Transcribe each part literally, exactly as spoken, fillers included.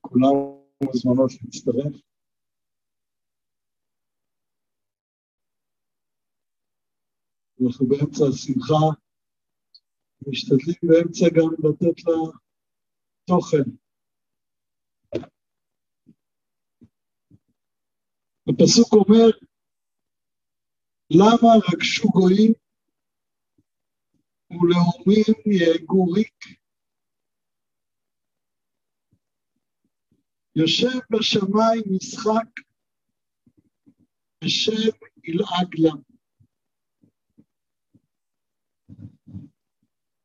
כולם מוזמנות להצטרף. אנחנו באמצע השמחה, משתדלים באמצע גם לתת לה תוכן. הפסוק אומר, למה רגשו גויים ולאומים יהגו ריק? יושב בשמיים משחק בשם ילעג לה.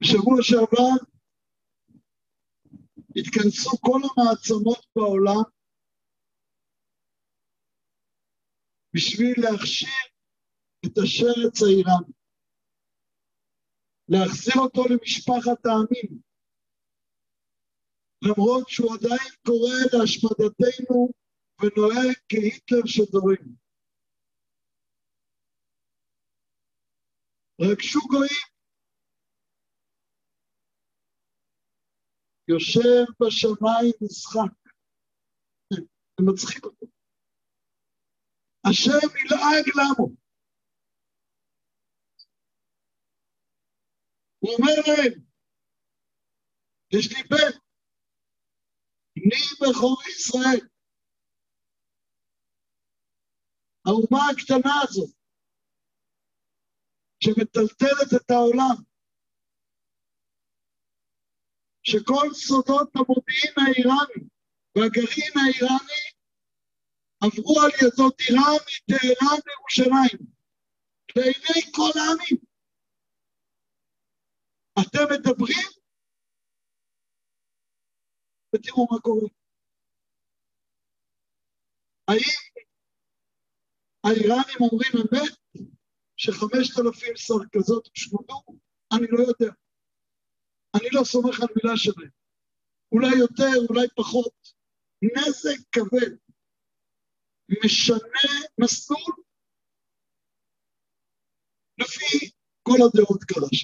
בשבוע שעבר התכנסו כל המעצמות בעולם בשביל להכשיר את השרץ האיראני, להחזיר אותו למשפחת העמים, למרות שהוא עדיין קורא להשמדתנו ונוהג כהיטלר שדורנו. רגשו גויים, יושב בשמיים משחק, זה מצחיק אותו. השם ילעג למו. הוא אומר להם, יש לי בן, בני בכור ישראל. האומה הקטנה הזאת, שמטלטלת את העולם, שכל סודות המודיעין האיראני והגרעין האיראני עברו על ידות איראן, טהרן וירושלים. לעיני כל העמים. אתם מדברים? ותראו מה קורה. האם האיראנים אומרים אמת שחמשת אלפים סרקזות שמודו? אני לא יודע. אני לא סומך על מילה שלהם. אולי יותר, אולי פחות. נזק כבד. משנה מסלול לפי כל הדעות קרש.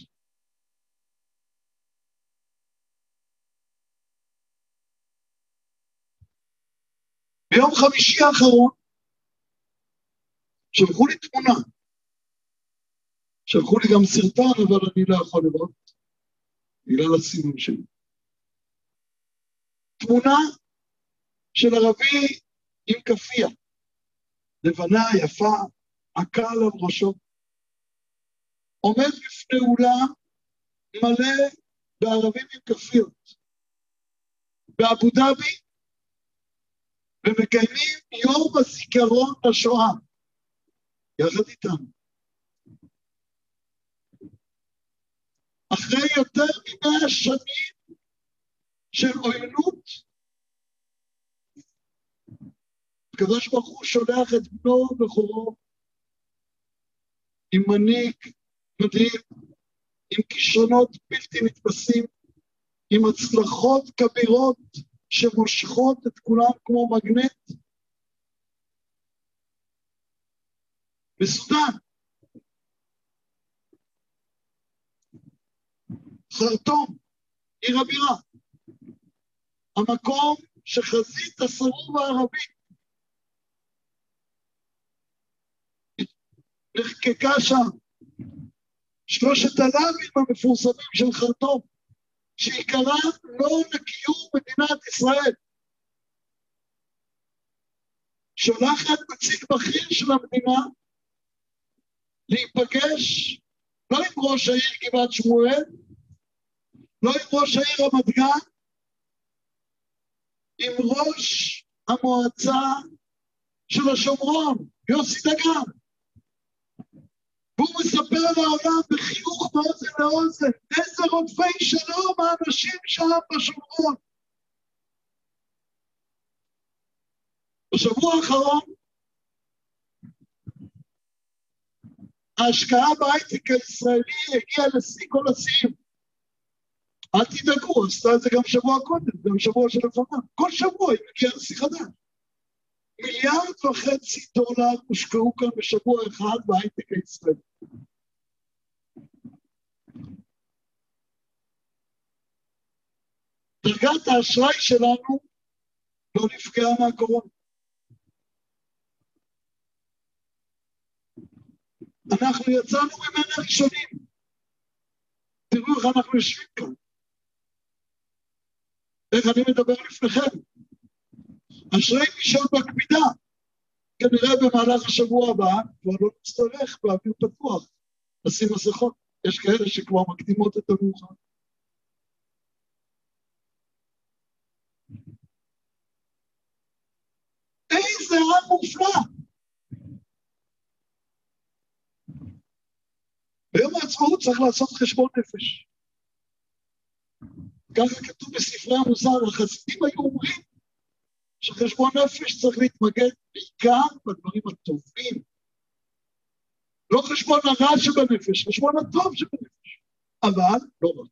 ביום חמישי האחרון שלחו לי תמונה, שלחו לי גם סרטון, אבל אני לא יכול לראות בגלל הסימון שלי. תמונה של ערבי עם כפייה לבנה, יפה, עקה על ראשו, עומד בפני אולם מלא בערבים עם כפיות, באבו דאבי, ומקיימים יום הזיכרון לשואה, יחד איתם. אחרי יותר ממאה שנים של עוינות, הקדוש ברוך הוא שולח את בנו בכורו, עם מנהיג מדהים, עם כישרונות בלתי נתפסים, עם הצלחות כבירות שמושכות את כולם כמו מגנט. בסודן, חרטום, עיר הבירה, המקום שחזית הסירוב הערבי, נחקקה שם שלושת הלאווים המפורסמים של חרטום, שעיקרם לא נקיו מדינת ישראל. שולחת נציג בכיר של המדינה להיפגש לא עם ראש העיר גבעת שמואל, לא עם ראש העיר רמת גן, עם ראש המועצה של השומרון, יוסי דגן. והוא מספר לעולם בחיוך מאוזן לאוזן, איזה רודפי שלום האנשים שם בשומרון. בשבוע האחרון, ההשקעה בהייטק הישראלי הגיעה לשיא כל השיאים. אל תדאגו, עשתה את זה גם שבוע קודם, גם שבוע שלפניו. כל שבוע היא מגיעה לשיא חדש. מיליארד וחצי דולר הושקעו כאן בשבוע אחד בהייטק הישראלי. דרגת האשראי שלנו לא נפגע מהקורונה. אנחנו יצאנו ממנה ראשונים. תראו איך אנחנו יושבים כאן. איך אני מדבר לפניכם. אשרי מי שעוד מקפידה. כנראה במהלך השבוע הבא, כבר לא נצטרך באוויר פתוח. לשים מסכות. יש כאלה שכבר מקדימות את המאוחר. איזה עם מופלא. ביום העצמאות צריך לעשות חשבון נפש. ככה כתוב בספרי המוסר, החסידים היו אומרים שחשבון נפש צריך להתמקד בעיקר בדברים הטובים. לא חשבון הרע שבנפש, חשבון הטוב שבנפש. אבל לא רע.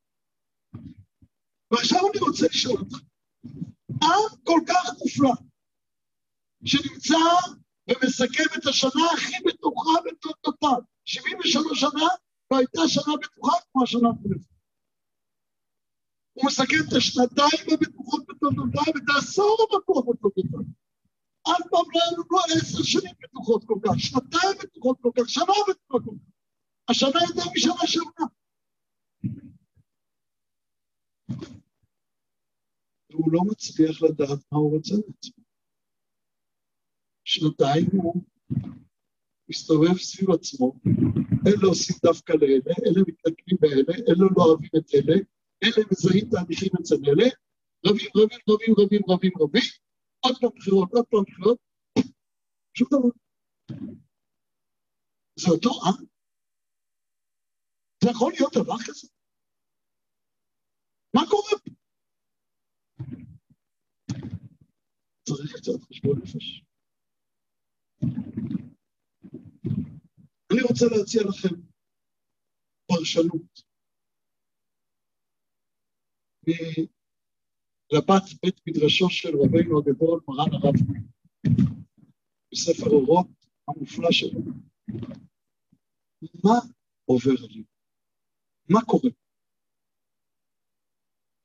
ועכשיו אני רוצה לשאול אותך, מה כל כך מופלא שנמצא ומסכם את השנה הכי בטוחה בתולדותיו? שבעים ושלוש שנה לא הייתה שנה בטוחה כמו השנה כולה. הוא מסכם את השנתיים הבטוחות בתולדותיו, ואת העשור הבטוח בתולדותיו. אף פעם לא היו לו עשר שנים בטוחות כל כך, שנתיים בטוחות כל כך, שנה בטוחה כל כך. השנה יותר משנה שעונה. והוא לא מצליח לדעת מה הוא רוצה לעצמו. שנתיים הוא מסתובב סביב עצמו, אלה עושים דווקא לאלה, אלה מתנכלים באלה, אלה לא אוהבים את אלה, אלה מזהים תהליכים אצל אלה, רבים, רבים, רבים, רבים, רבים, רבים, עוד פעם בחירות, עוד פעם בחירות, שום דבר. זה אותו עם. זה יכול להיות דבר כזה. מה קורה פה? צריך קצת חשבון נפש. אני רוצה להציע לכם פרשנות מלבת בית מדרשו של רבינו הגדול מרן הרב בספר אורות המופלא שלו. מה עובר לי? מה קורה?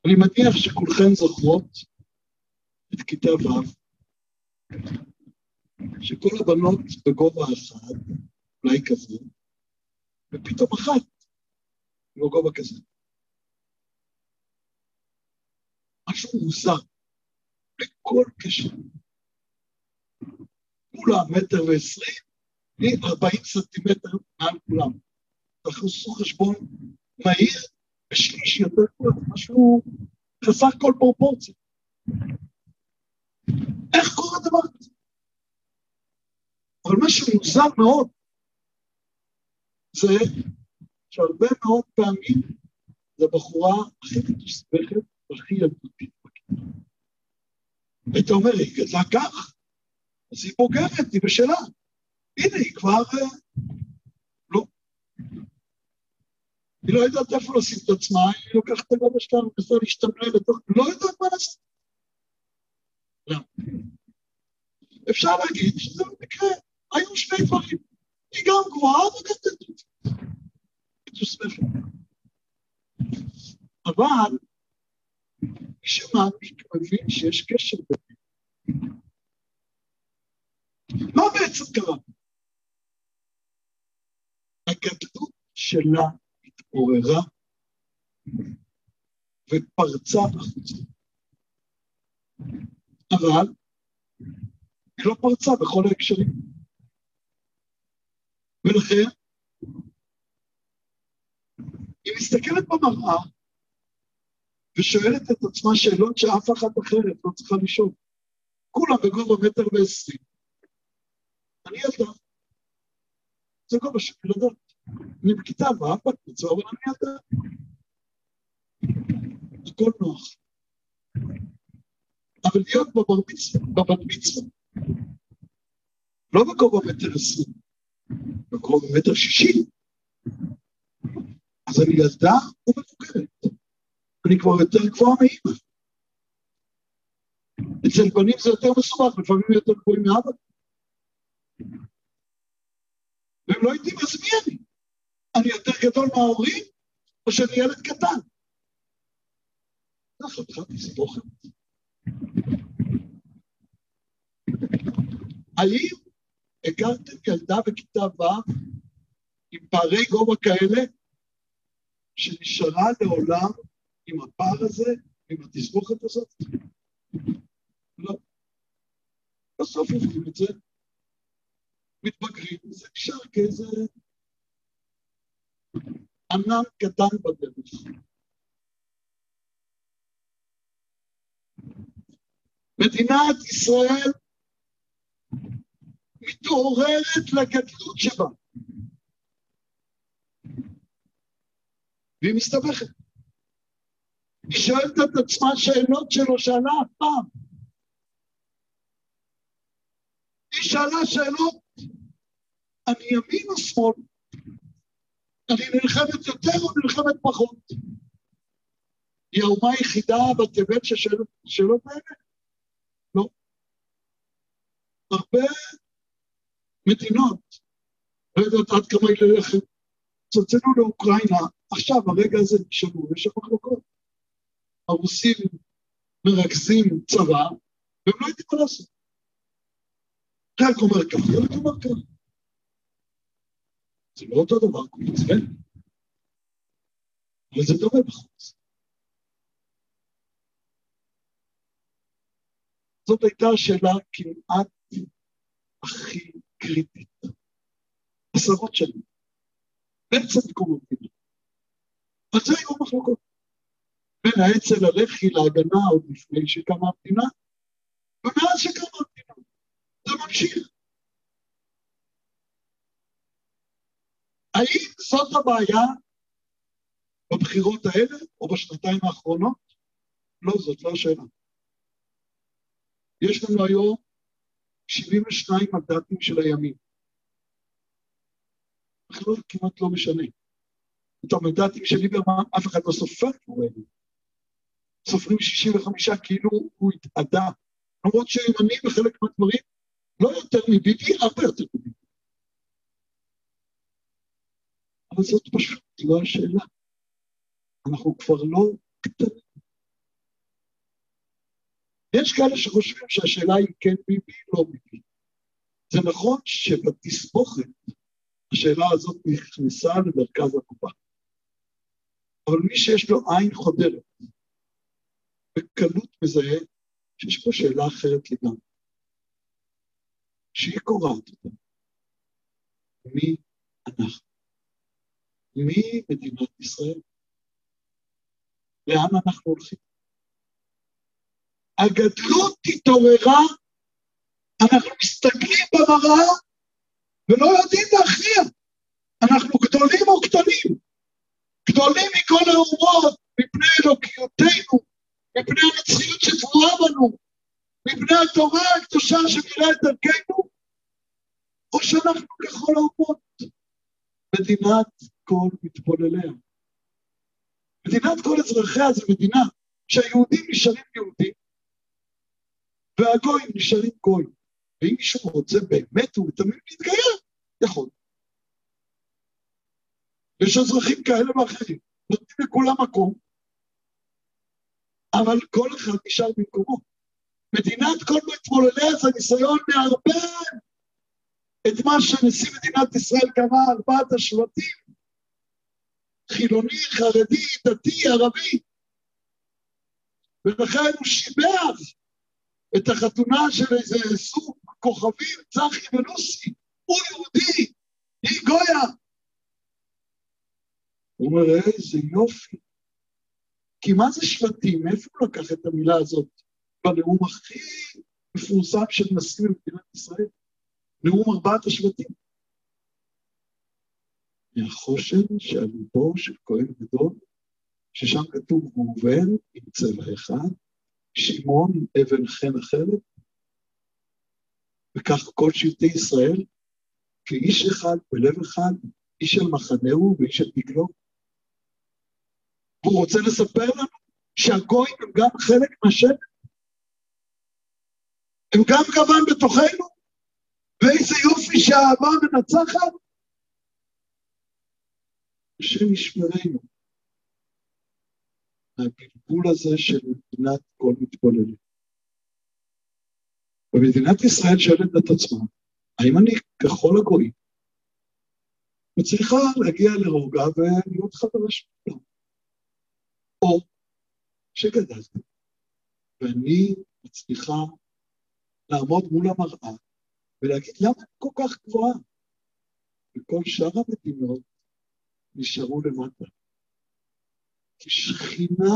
אני מניח שכולכם זוכרות את כיתה ו' שכל הבנות בגובה אחד אולי כזה, ופתאום אחת, לא גובה כזה. משהו מוזר, בכל קשר. כולם מטר ועשרים, ארבעים סנטימטר מעל כולם. אנחנו עושים חשבון מהיר, בשליש יותר כולם, משהו חסך כל פרופורציה. איך קורה דבר כזה? אבל משהו מוזר מאוד, זה שהרבה מאוד פעמים זו בחורה הכי מתוסבכת והכי ילדותית בכיתה. היית אומר, היא גדלה כך, אז היא בוגרת, היא בשלה. הנה, היא כבר... לא. היא לא יודעת איפה לשים את עצמה, היא לוקחת את הגובה שלה, היא מנסה להשתמלל לתוך... לא יודעת מה לעשות. לא. אפשר להגיד שזה מקרה, היו שני דברים. היא גם גבוהה וגם תדעות. היא תוספת. אבל, מי שמעמיק מבין שיש קשר בזה. מה בעצם קרה? הגדלות שלה התעוררה ופרצה החוצה. אבל, היא לא פרצה בכל ההקשרים. ולכן, היא מסתכלת במראה ושואלת את עצמה שאלות שאף אחת אחרת לא צריכה לשאול. כולם בגובה מטר ועשרים. אני ילדה. זה גובה של ילדות. אני בכיתה ואף בקבוצה, אבל אני ילדה. הכל נוח. אבל להיות בבת מצווה. לא בגובה מטר עשרים. בקרוב מטר שישי, אז אני ילדה ומבוגרת. אני כבר יותר גבוהה מאמא. אצל בנים זה יותר מסובך, לפעמים יותר גבוהים מאבא. והם לא יודעים אז מי אני. אני יותר גדול מההורים, או שאני ילד קטן. אנחנו התחלתי סבוכת. האם הכרתם ילדה בכיתה ו' עם פערי גובה כאלה, שנשארה לעולם עם הפער הזה, עם התסבוכת הזאת? לא. בסוף הופכים את זה, מתבגרים, זה נשאר כאיזה ענן קטן בדרך. מדינת ישראל מתעוררת לגדלות שבה. והיא מסתבכת. היא שואלת את עצמה שאלות שלא שאלה אף פעם. היא שאלה שאלות, אני ימין או שמאל? אני נלחמת יותר או נלחמת פחות? היא האומה היחידה בתבל ששאלות שאלות האלה? לא. הרבה מדינות, לא יודעת עד כמה היא ללכת, צוצנו לאוקראינה, עכשיו הרגע הזה נשארו, יש שם מחלוקות. הרוסים מרכזים צבא, והם לא יודעים מה לעשות. חלק אומר כך, חלק אומר כך. זה לא אותו דבר, כמו מצווה. אבל זה דומה בחוץ. זאת הייתה השאלה כמעט הכי קריטית. עשרות שנים. בעצם קומוניסטים. על זה היו מחלוקות. בין האצ"ל הלח"י להגנה עוד לפני שקמה המדינה, ומאז שקמה המדינה. זה ממשיך. האם זאת הבעיה בבחירות האלה, או בשנתיים האחרונות? לא, זאת לא השאלה. יש לנו היום שבעים ושניים מנדטים של הימין. בכלל כמעט לא משנה. את המנדטים של ליברמן, אף אחד לא סופר כמובן. סופרים שישים וחמישה כאילו הוא התעדה. למרות שהימנים בחלק מהדברים לא יותר מביבי, הרבה יותר מביבי. אבל זאת פשוט לא השאלה. אנחנו כבר לא קטנים. יש כאלה שחושבים שהשאלה היא כן ביבי, לא ביבי. זה נכון שבתסבוכת השאלה הזאת נכנסה למרכז הקופה. אבל מי שיש לו עין חודרת, בקלות מזהה שיש פה שאלה אחרת לגמרי, שהיא קוראת אותה. מי אנחנו? מי מדינת ישראל? לאן אנחנו הולכים? הגדלות התעוררה, אנחנו מסתכלים במראה ולא יודעים להכריע. אנחנו גדולים או קטנים? גדולים מכל האומות, מפני אלוקיותנו, מפני המציאות שטבועה בנו, מפני התורה הקדושה שמילאה את דרכנו, או שאנחנו ככל האומות, מדינת כל מתבולליה. מדינת כל אזרחיה זה מדינה שהיהודים נשארים יהודים, והגויים נשארים גויים, ואם מישהו רוצה באמת הוא תמיד להתגייר, יכול. יש אזרחים כאלה ואחרים, נותנים לכולם מקום, אבל כל אחד נשאר במקומו. מדינת כל מתבולליה זה ניסיון להרבן את מה שנשיא מדינת ישראל קבע ארבעת השבטים, חילוני, חרדי, דתי, ערבי, ולכן הוא שיבח את החתונה של איזה סוג כוכבים, צחי ולוסי, הוא יהודי, היא גויה. הוא אומר, איזה יופי. כי מה זה שבטים? איפה הוא לקח את המילה הזאת? בנאום הכי מפורסם של נשיא במדינת ישראל. נאום ארבעת השבטים. מהחושן שעל ליבו של כהן גדול, ששם כתוב ראובן עם צבע אחד, שמעון עם אבן חן אחרת, וכך כל שבטי ישראל, כאיש אחד בלב אחד, איש של מחנהו ואיש של דגלו. הוא רוצה לספר לנו שהגויים הם גם חלק מהשבט, הם גם גוון בתוכנו, ואיזה יופי שהאהבה מנצחת, השם ישמרנו. הבלבול הזה של מדינת כל מתבוללת. ומדינת ישראל שואלת את עצמה, האם אני ככל הגויים, מצליחה להגיע לרוגע ולהיות חברה שלה. או שגדלתי, ואני מצליחה לעמוד מול המראה, ולהגיד למה אני כל כך גבוהה. וכל שאר המדינות נשארו למטה. כי שכינה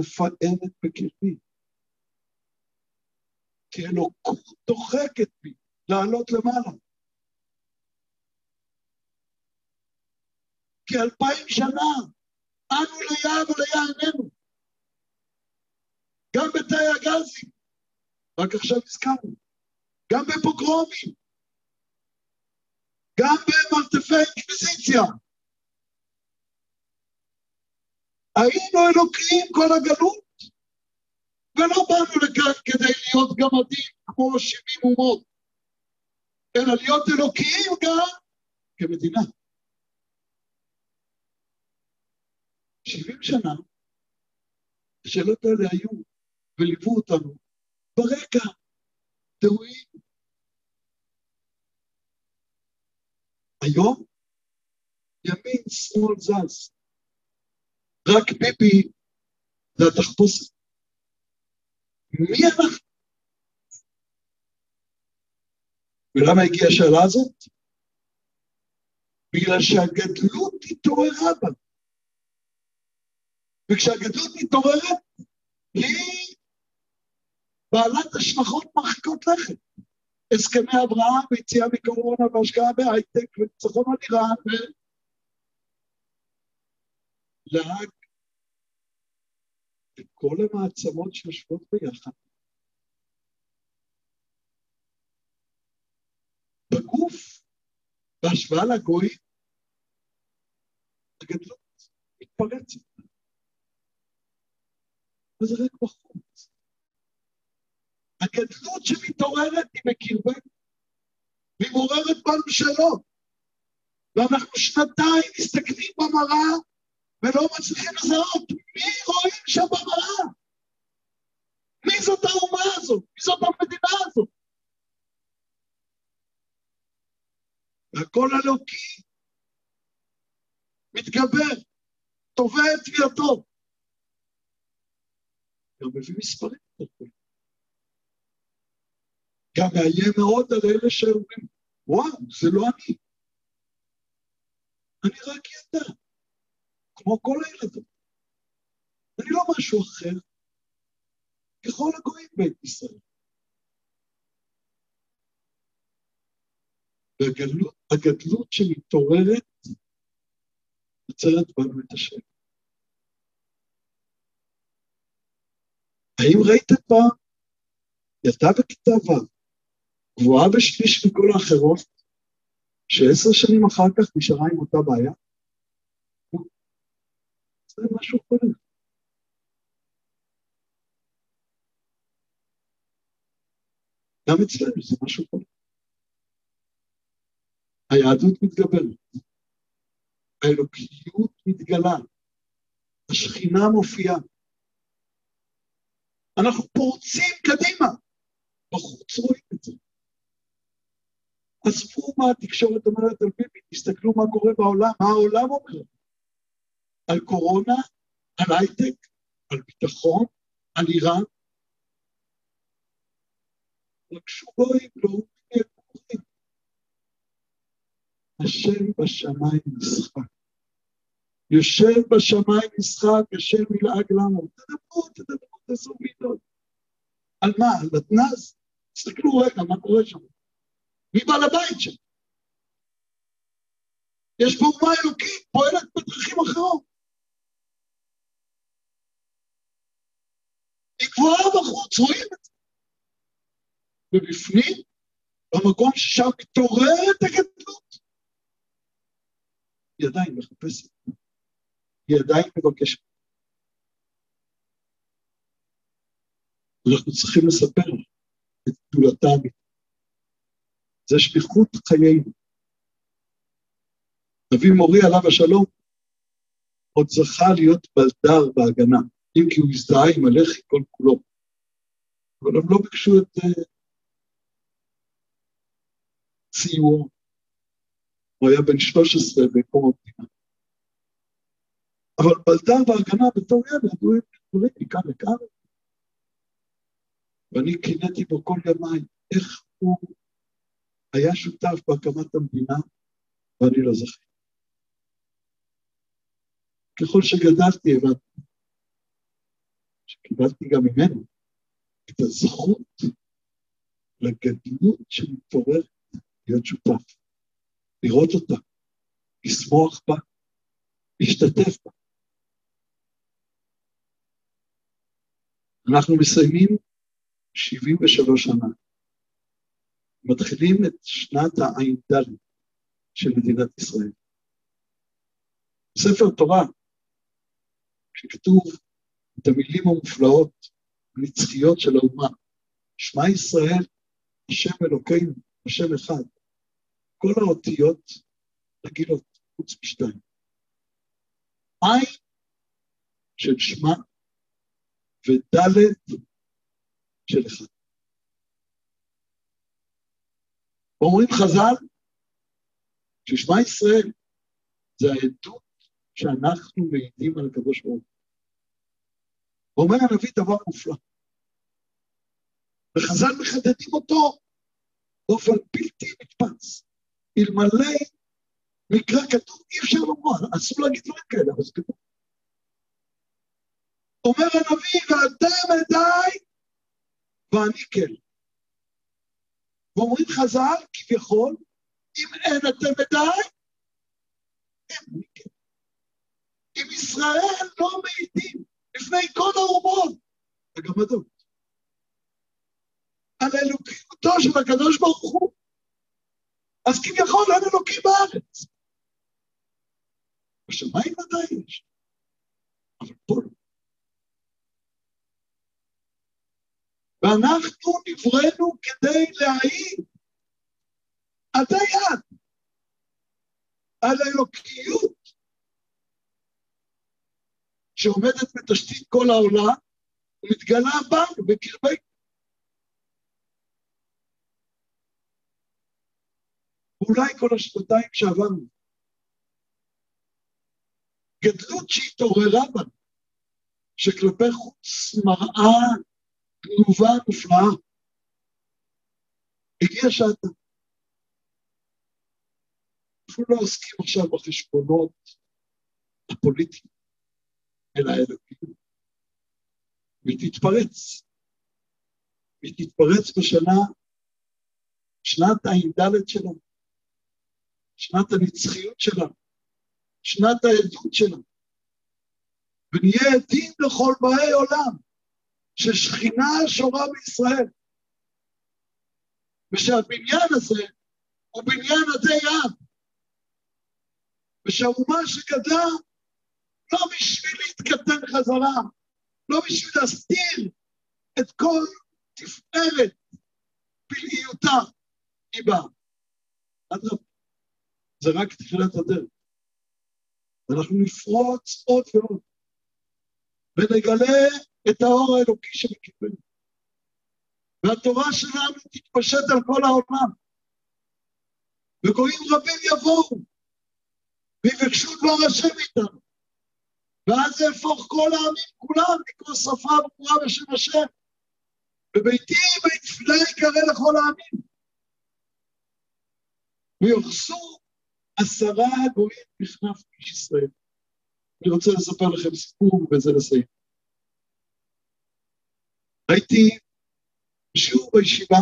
מפעמת בקרבי. כי אלוקות דוחקת בי לעלות למעלה. כי אלפיים שנה אנו ליה וליה עינינו. גם בתאי הגזים, רק עכשיו הזכרנו, גם בפוגרומים, גם במרתפי האינקוויזיציה. היינו אלוקים כל הגלות, ולא באנו לכאן כדי להיות גמדים כמו שבעים אומות, אלא להיות אלוקים גם כמדינה. שבעים שנה, השאלות האלה היו וליוו אותנו ברקע, תאויים. היום, ימין שמאל זז, רק ביבי זה התחפושת. מי אנחנו? ולמה הגיעה השאלה הזאת? בגלל שהגדלות התעוררה בה. וכשהגדלות מתעוררת, היא בעלת השלכות מרחיקות לכת. הסכמי אברהם, יציאה מקורונה והשקעה בהייטק וניצחון על איראן ו... להג את כל המעצמות שיושבות ביחד. בגוף, בהשוואה לגויים, הגדלות מתפרצת. וזה רק בחוץ. הגדלות שמתעוררת היא בקרבנו, והיא מעוררת בנו שאלות, ואנחנו שנתיים מסתכלים במראה, ולא מצליחים לזהות, מי רואים שם במראה? מי זאת האומה הזאת? מי זאת המדינה הזאת? והכל אלוקי מתגבר, תובע את תביעתו, גם מביא מספרים יותר. גם מאיים מאוד על אלה שאומרים, וואו, זה לא אני. אני רק ידע, כמו כל הילדים. אני לא משהו אחר, ככל הגויים בית ישראל. והגדלות שמתעוררת, יוצרת בנו את השם. האם ראית את פעם? ילדה בכיתה ו' גבוהה בשליש מכל האחרות, שעשר שנים אחר כך נשארה עם אותה בעיה, זה משהו כולל. גם אצלנו זה משהו כולל. היהדות מתגברת, האלוקיות מתגלה, השכינה מופיעה. אנחנו פורצים קדימה, בחוץ רואים את זה. עזבו מה התקשורת אומרת על ביבי, תסתכלו מה קורה בעולם, מה העולם אומר. על קורונה, על הייטק, על ביטחון, על איראן. רק שבועים לא אומרים יקורים. השם בשמיים נשחק. יושב בשמיים נשחק, יושב מלעג לנו. תדברו, תדברו, תעשו מידות. על מה? על התנז? תסתכלו רגע, מה קורה שם? מי בא לבית שם? יש פה אומה אלוקית, פועלת בדרכים אחרות. היא גבוהה בחוץ, רואים את זה. ובפנים, במקום ששם מתעוררת הגדלות, היא עדיין מחפשת. היא עדיין מבקשת. אנחנו צריכים לספר את גדולתה האמיתית. זה שליחות חיינו. אבי מורי עליו השלום, עוד זכה להיות בלדר בהגנה, אם כי הוא הזדהה עם הלח"י כל כולו. אבל הם לא ביקשו את ציור, הוא היה בן שלוש עשרה בקום המדינה. אבל בלדר בהגנה בתור ילד, הוא היה פתורים מכאן לכאן, ואני קינאתי בו כל ימיים, איך הוא היה שותף בהקמת המדינה, ואני לא זכיתי. ככל שגדלתי, הבנתי, שקיבלתי גם ממנו, את הזכות לגדלות שמתעוררת להיות שותף, לראות אותה, לשמוח בה, להשתתף בה. אנחנו מסיימים שבעים ושלוש שנה, מתחילים את שנת הע"ד של מדינת ישראל. ספר תורה, שכתוב את המילים המופלאות, הנצחיות של האומה, שמע ישראל, השם אלוקינו, השם אחד, כל האותיות רגילות, חוץ משתיים. עין של שמע ודלת של אחד. אומרים חז"ל, ששמע ישראל זה העדות שאנחנו מעידים על הקדוש ברוך הוא. אומר הנביא דבר מופלא. וחז"ל מחדדים אותו באופן בלתי נתפס. אלמלא מקרא כתוב, אי אפשר לומר, אסור להגיד דברים כאלה, אבל זה כתוב. אומר הנביא, ואתם עדיי, ואני כן. ואומרים חז"ל, כביכול, אם אין אתם עדיי, אין מכן. אם ישראל לא מעידים לפני כל האומות, הגמדות, על אלוקיותו של הקדוש ברוך הוא, אז כביכול אין אלוקים בארץ. בשמיים עדיין יש, אבל פה לא. ואנחנו נבראנו כדי להעיד עדי עד על האלוקיות שעומדת בתשתית כל העולם ומתגלה בנו בקרבי. אולי כל השנתיים שעברנו, גדלות שהתעוררה בנו, שכלפי חוץ מראה תנובה נפלאה. הגיע שעתה. אנחנו לא עוסקים עכשיו בחשבונות הפוליטיים, אלא אלוקים. ותתפרץ. ותתפרץ בשנה, שנת הע"ד שלנו, שנת הנצחיות שלנו, שנת העדות שלנו. ונהיה עדים לכל באי עולם. ששכינה שורה בישראל, ושהבניין הזה הוא בניין עדי יד, ושהאומה שגדלה לא בשביל להתקטן חזרה, לא בשביל להסתיר את כל תפארת פלאיותה, היא באה. אדרבה, זה רק תחילת הדרך. ואנחנו נפרוץ עוד ועוד, ונגלה את האור האלוקי שמקבלנו. והתורה שלנו תתפשט על כל העולם. וגויים רבים יבואו, ויבקשו דבר השם איתנו. ואז זה יהפוך כל העמים כולם לקרוא שפה ברורה בשם השם. וביתי בית תפילה יקרא לכל העמים. ויוחסו עשרה גויים בכנף איש ישראל. אני רוצה לספר לכם סיפור וזה לסיים. הייתי בשיעור בישיבה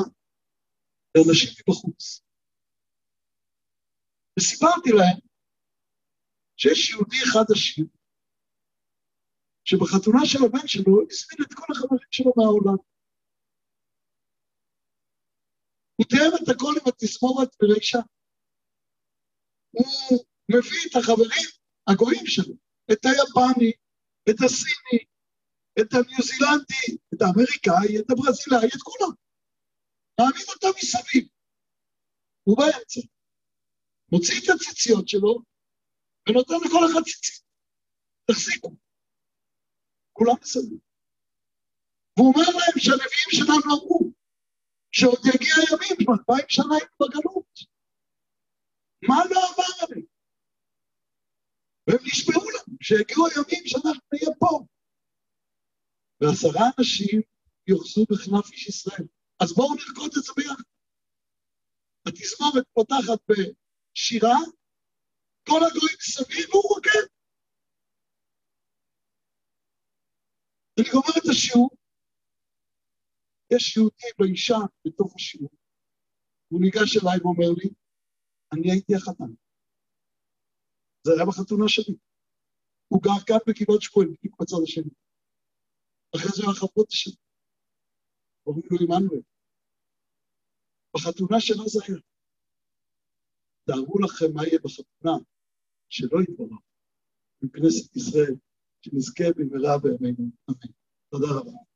לאנשים מבחוץ. וסיפרתי להם שיש יהודי אחד עשיר, שבחתונה של הבן שלו הזמין את כל החברים שלו מהעולם. הוא תיאם את הכל עם התזמורת בראשה. הוא מביא את החברים הגויים שלו, את היפני, את הסיני, את הניו זילנדי, את האמריקאי, את הברזילאי, את כולם. מעמיד אותם מסביב. הוא באמצע. מוציא את הציציות שלו, ונותן לכל אחד ציצית. תחזיקו. כולם מסביב. והוא אומר להם שהנביאים שלנו אמרו, שעוד יגיע ימים, מאתיים שנה היינו בגלות, מה לא עבר עליהם? והם נשבעו לנו, שהגיעו הימים שאנחנו נהיה פה. ועשרה אנשים יוחזו בכנף איש ישראל. אז בואו נרקוד את זה ביחד. התזמורת פותחת בשירה, כל הגויים מסביב והוא רוקד. אני גומר את השיעור, יש יהודי באישה בתוך השיעור, הוא ניגש אליי ואומר לי, אני הייתי החתן. זה היה בחתונה שלי. הוא גר כאן בקיבוץ שמואל, בדיוק בצד השני. אחרי זה היה חברות שלי. אומרים לו עמנואל. בחתונה שלה זה היה. תארו לכם מה יהיה בחתונה שלא יתברך, בכנסת ישראל, שנזכה במהרה בימינו. אמן. תודה רבה.